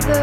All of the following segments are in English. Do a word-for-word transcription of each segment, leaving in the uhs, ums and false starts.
Black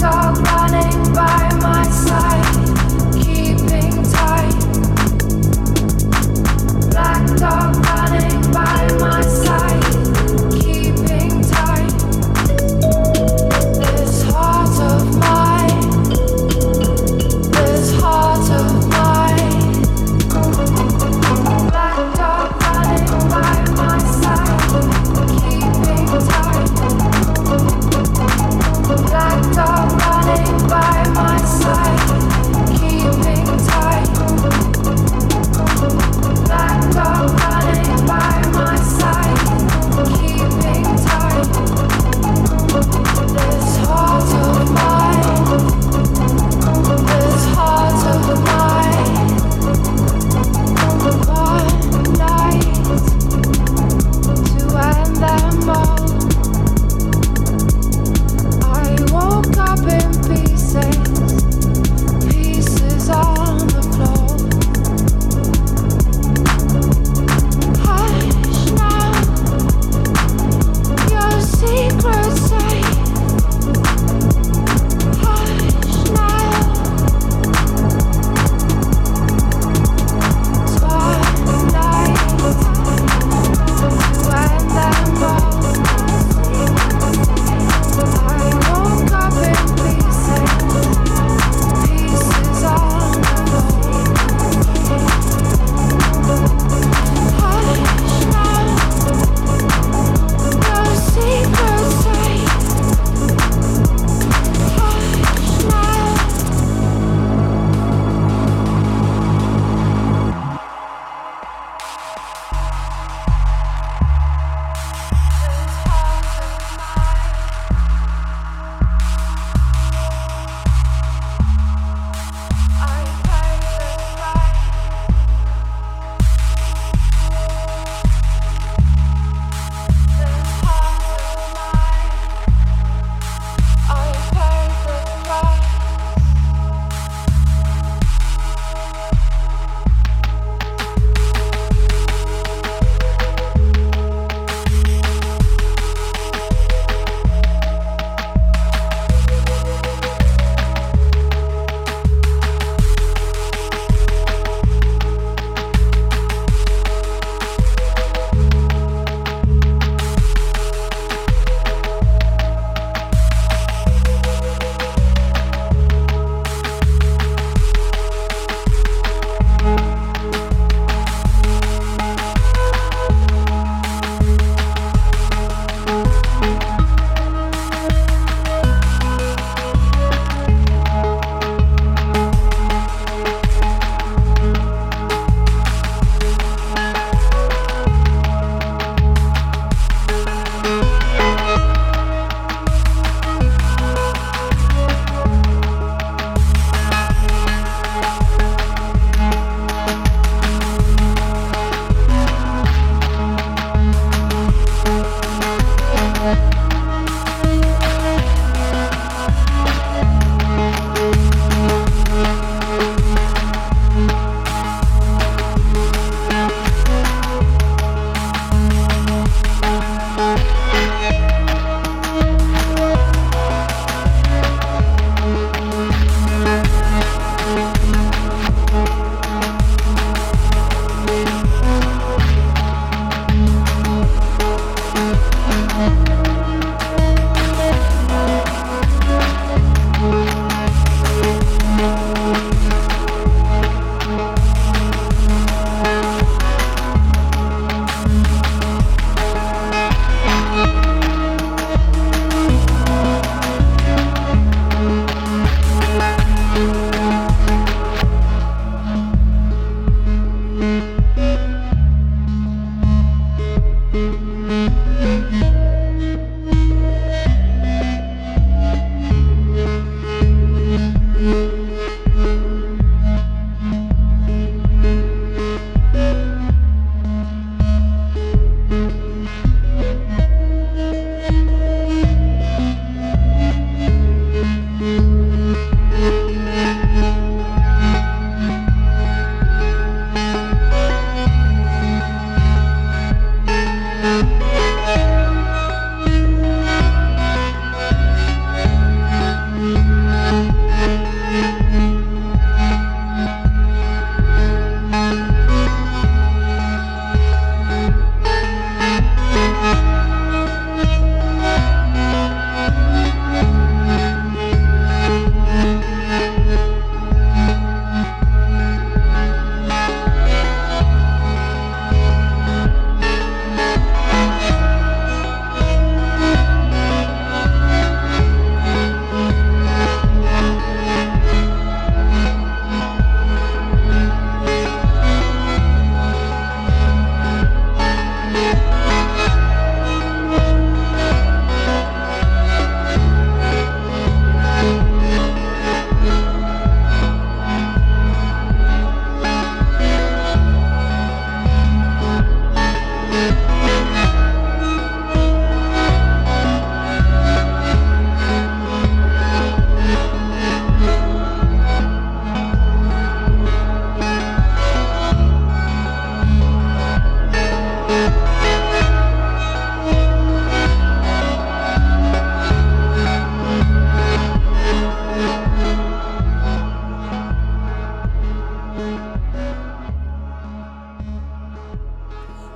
dog running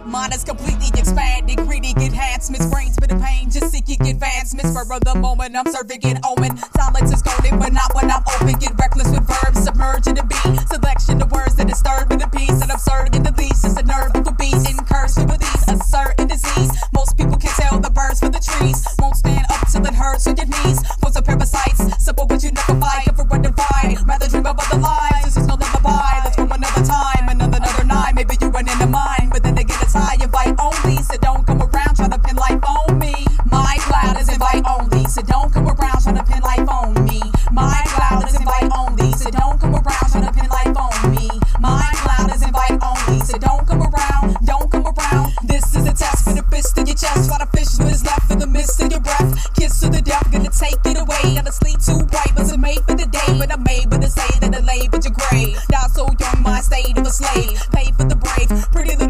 Mine is completely expanded, greedy enhancements, brains for the pain, just seeking advancements. For the moment, I'm serving an omen. Silence is golden, but not when I'm open. Get reckless with verbs, submerge in the beat. Selection of words that disturb in the peace, and absurd in the least. It's a nerve of the beast, incursion with ease, a certain disease. Most people can tell the birds from the trees. Won't stand up till it hurts with your knees. For some parasites, simple but you never fight. If we're divide, rather dream of other lives. This is no lullaby, let's go another time. Another, another night, maybe you run into mine. But then they get a tie, invite only. So don't come around trying to pin life on me. My cloud is invite only. So don't come around trying to pin life on me. My cloud is invite only. So don't come around trying to pin life on me. My cloud is invite only. So don't come around, don't come around. This is a test for the fist in your chest. Try to fish what is left in the midst of your breath. Kiss to the death, gonna take it away. Gotta sleep too bright, but it's made for the day. But I'm made for the say that I lay with your grave. Now so young, my state of a slave. Pay for the brave, pretty little.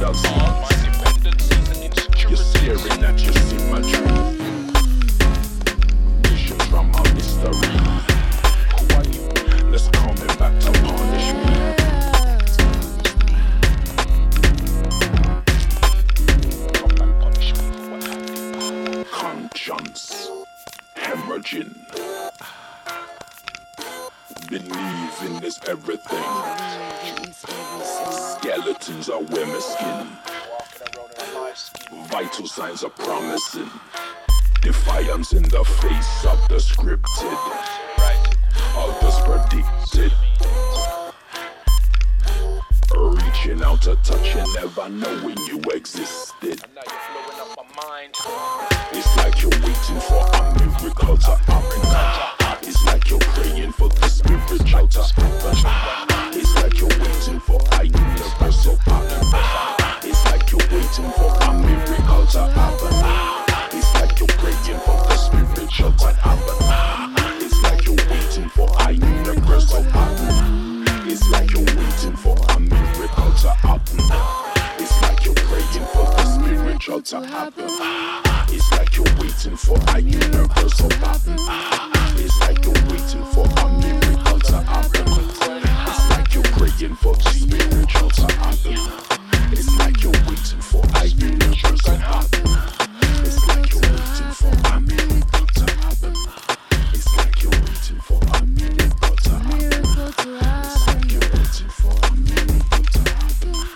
does not. My dependence is an insecurity. You're staring at your symmetry. Visions from our mystery. Who are you? Let's come back to punish me. Conscience hemorrhaging. Believe in this everything. Skeletons are wearing skin. Vital signs are promising. Defiance in the face of the scripted. Others predicted. Reaching out to touch and never knowing you existed. It's like you're waiting for a miracle to happen. It's like you're praying for the spiritual to happen. It's like you're waiting for a universal happen. It's like you're waiting for a miracle to happen. It's like you're praying for the spiritual to happen. It's like you're waiting for a universal happen. It's like you're waiting for a miracle to happen. It's like you're praying for the spiritual to happen. It's like you're waiting for a universal happen. It's like you're waiting for a miracle to happen. It's like you're praying for the spiritual to happen. It's like you're waiting for a universal happen. It's like you're waiting for a miracle to happen. It's like you're waiting for a miracle to happen. It's like you're waiting for a miracle to happen.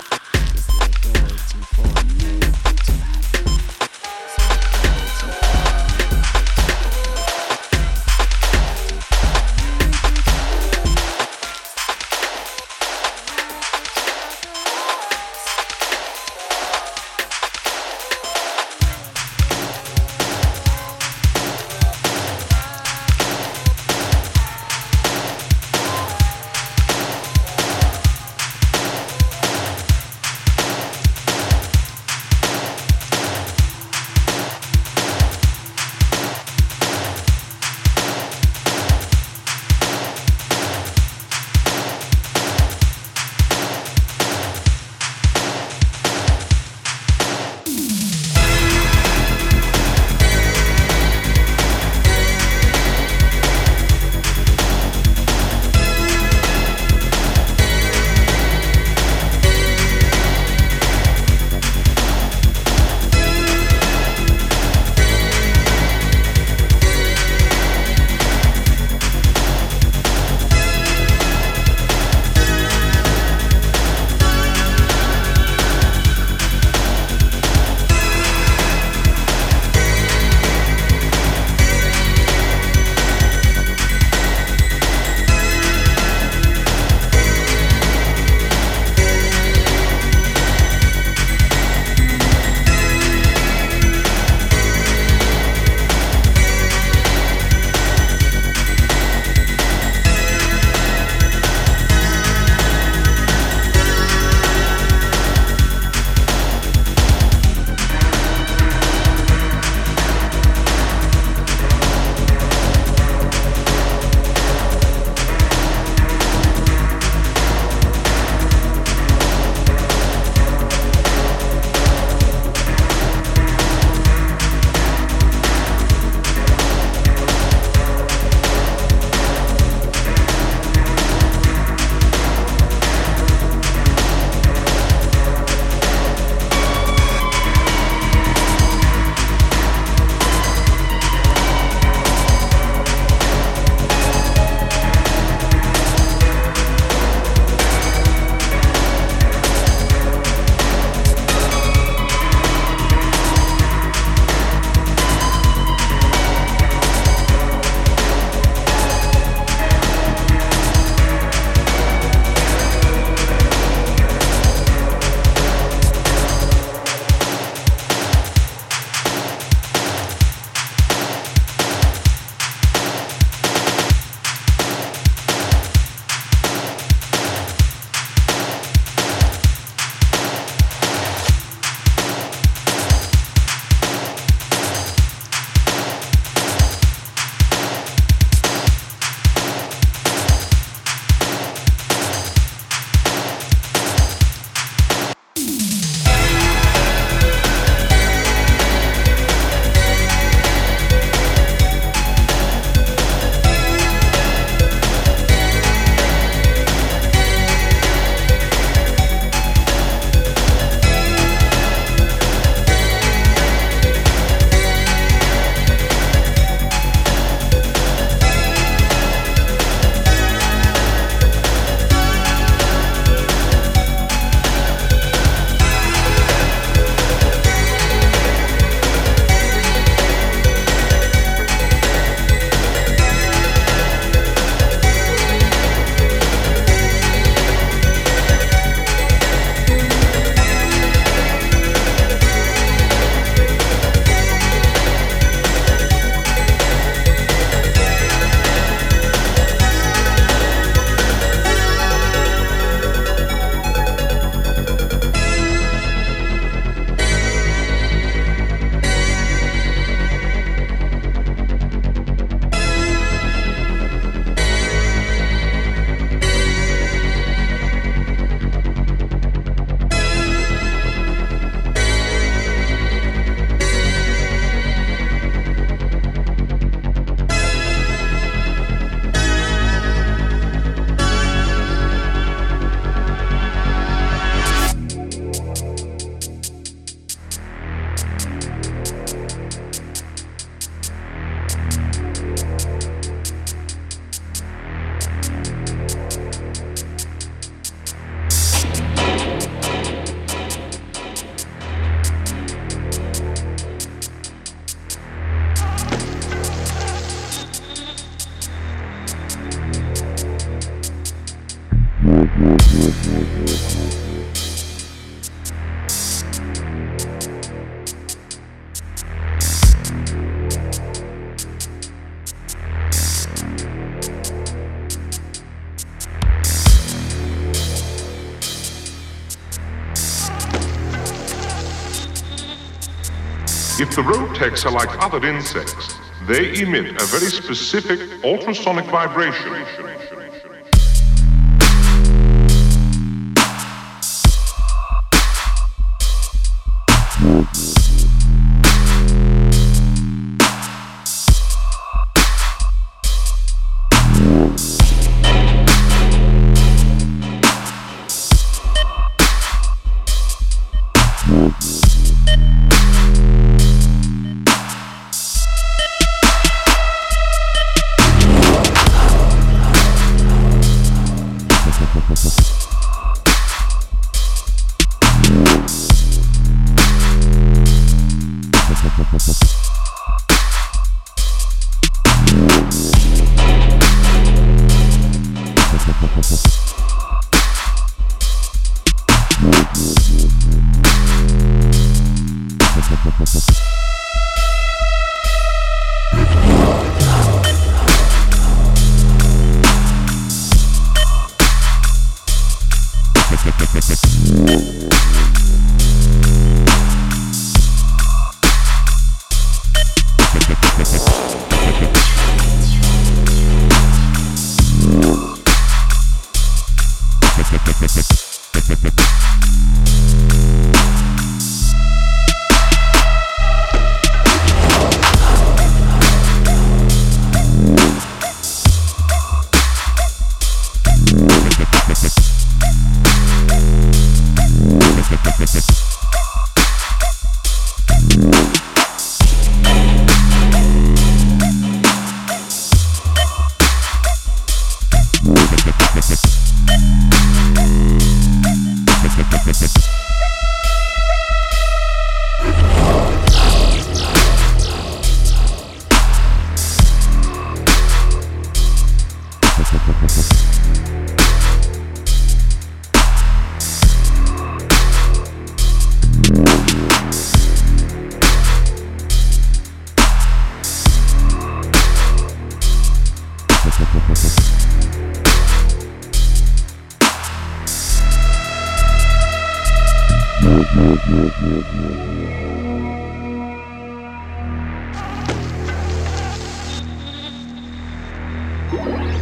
If the rotechs are like other insects, they emit a very specific ultrasonic vibration.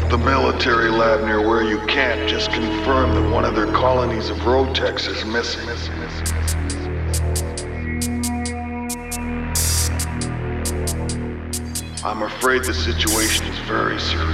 The military lab near where you camp just confirmed that one of their colonies of rotechs is missing. I'm afraid the situation is very serious.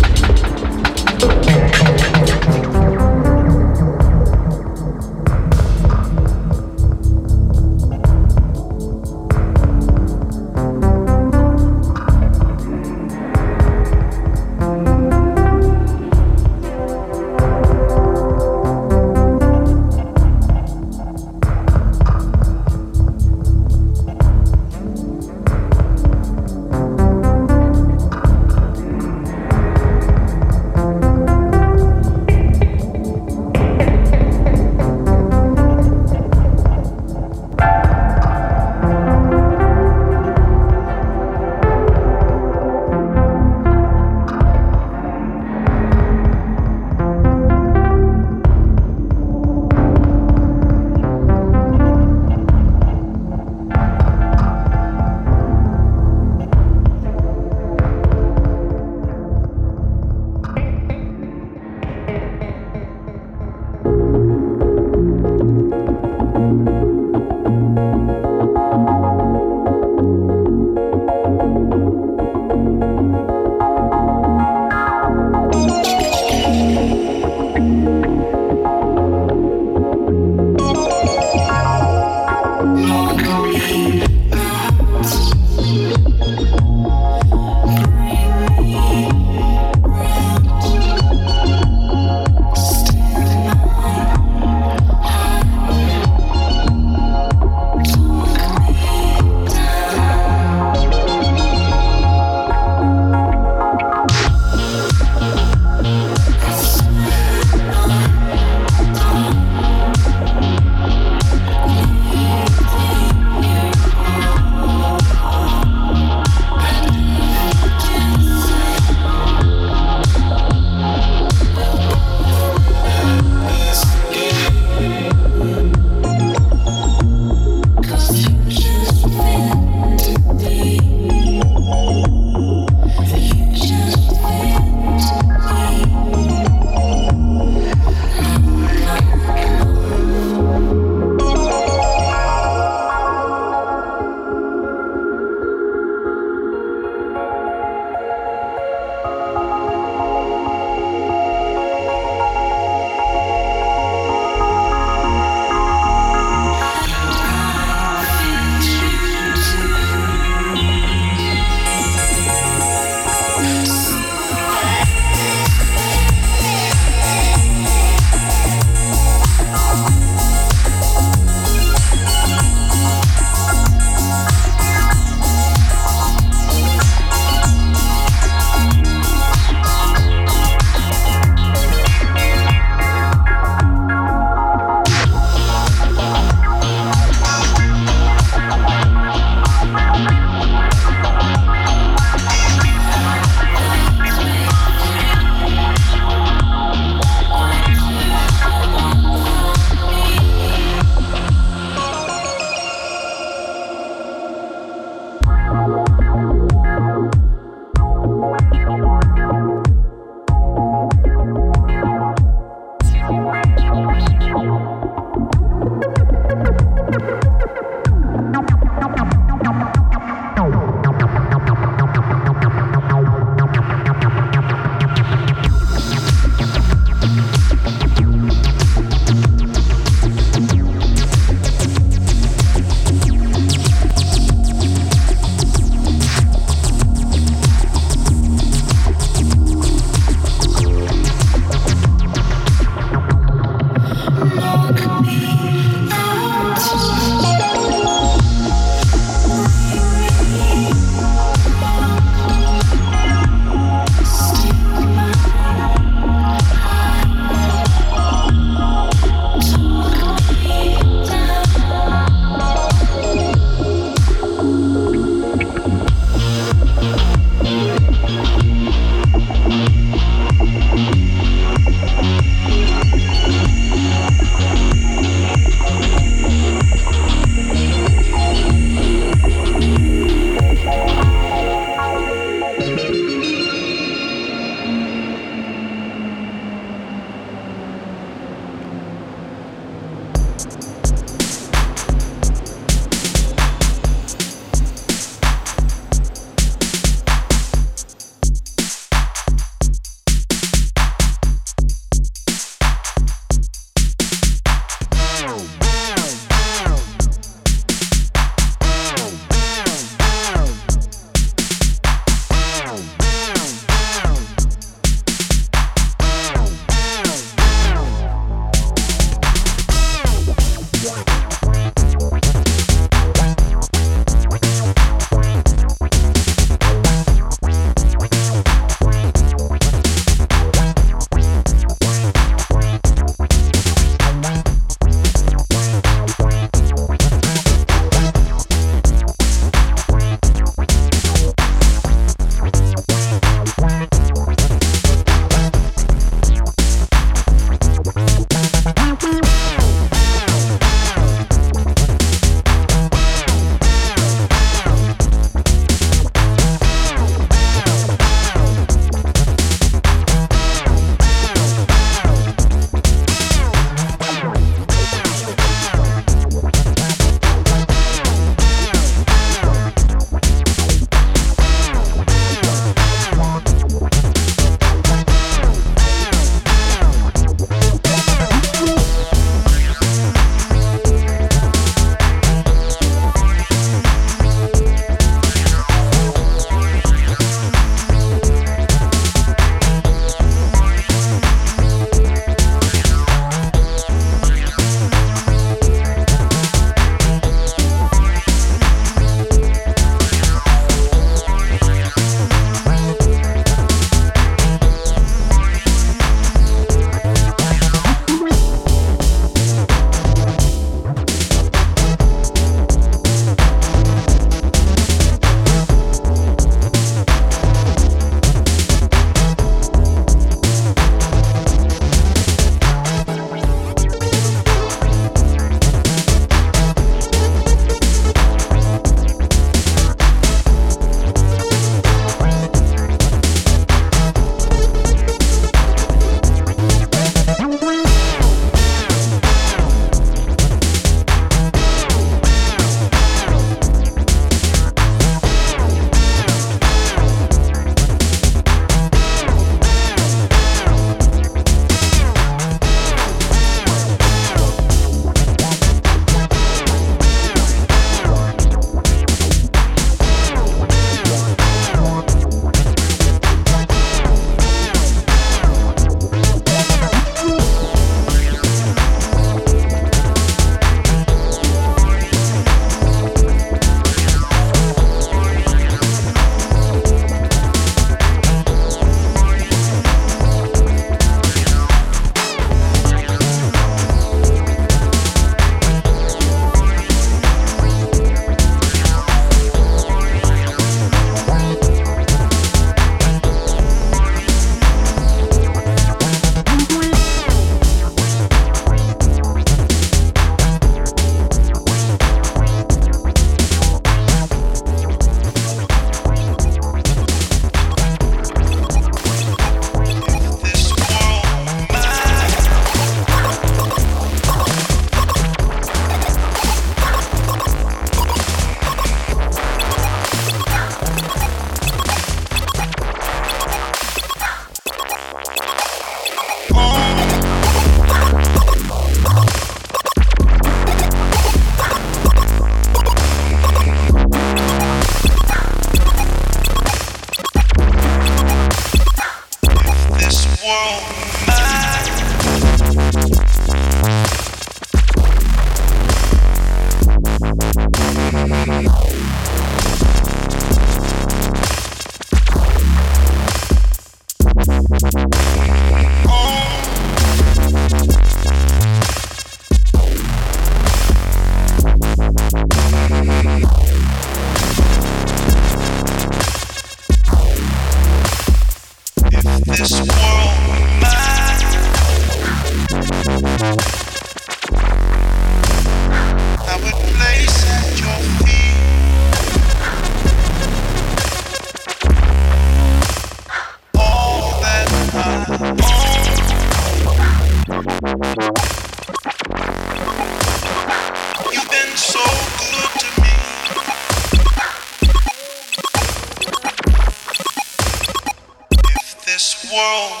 Bye.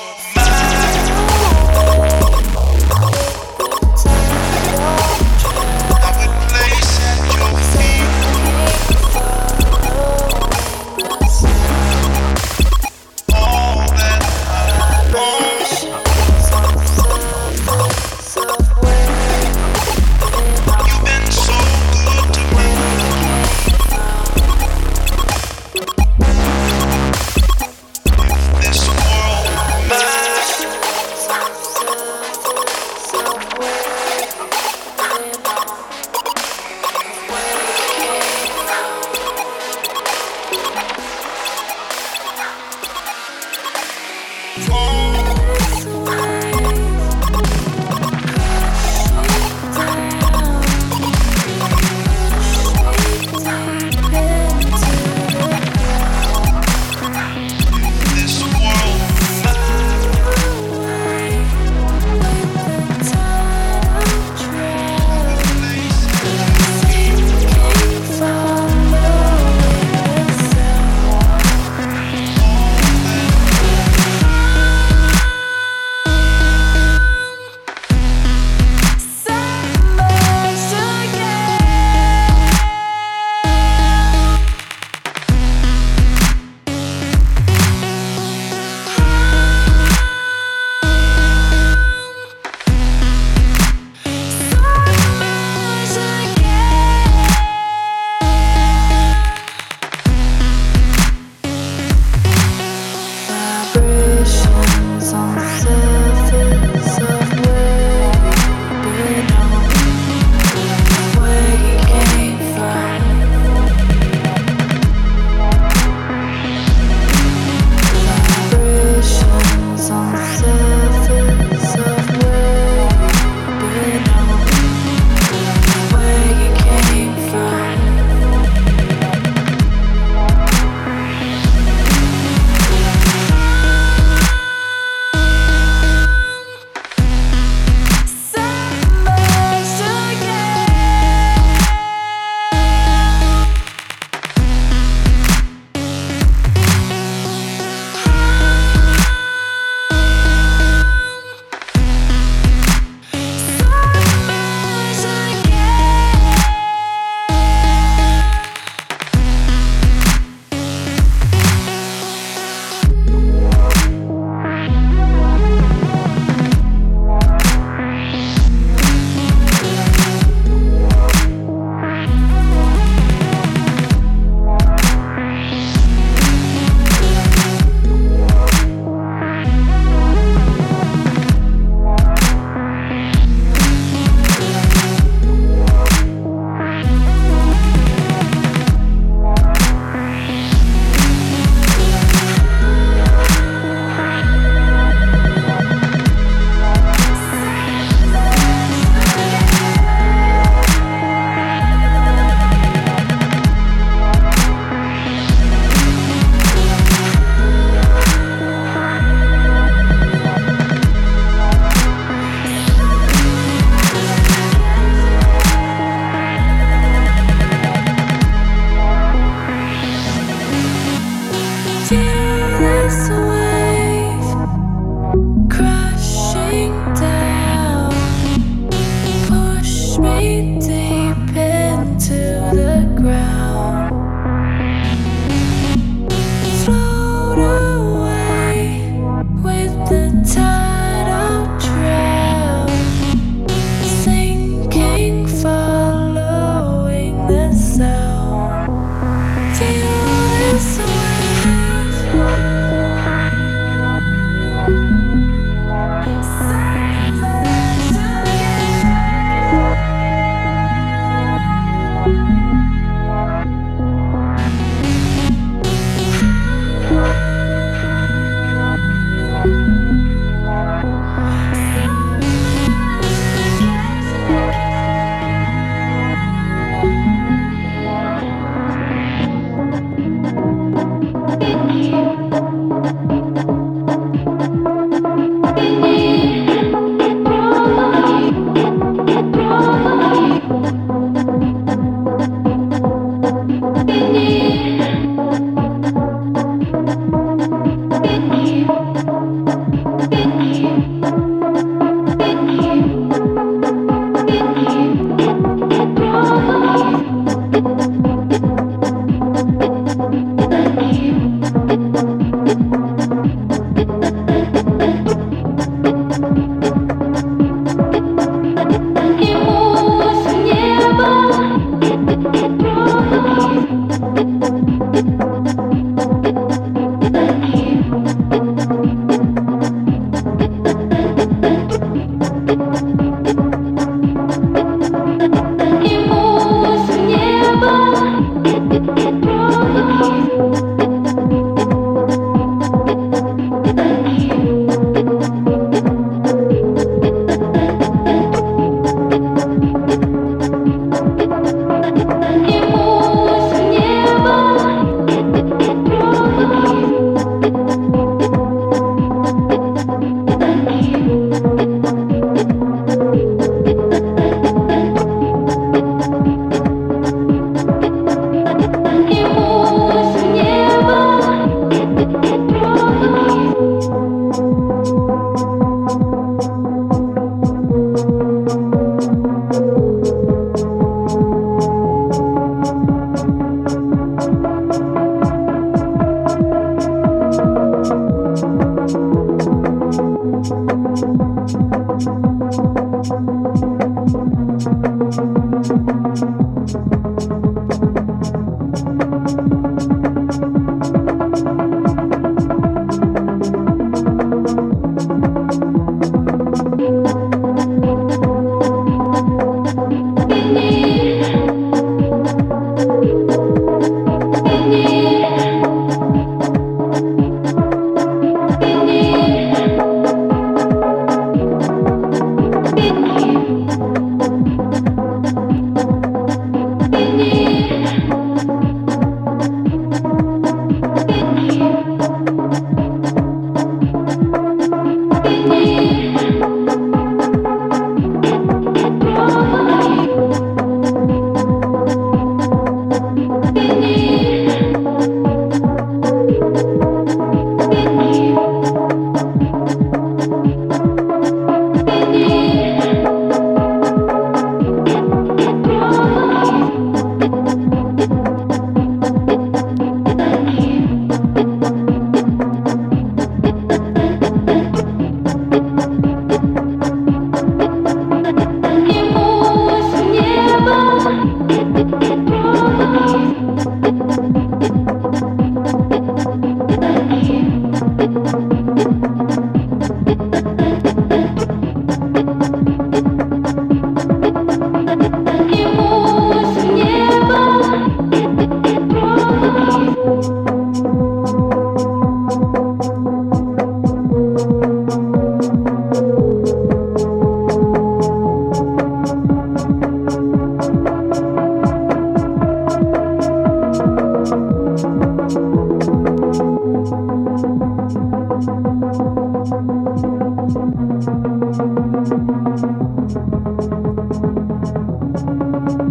Thank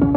you.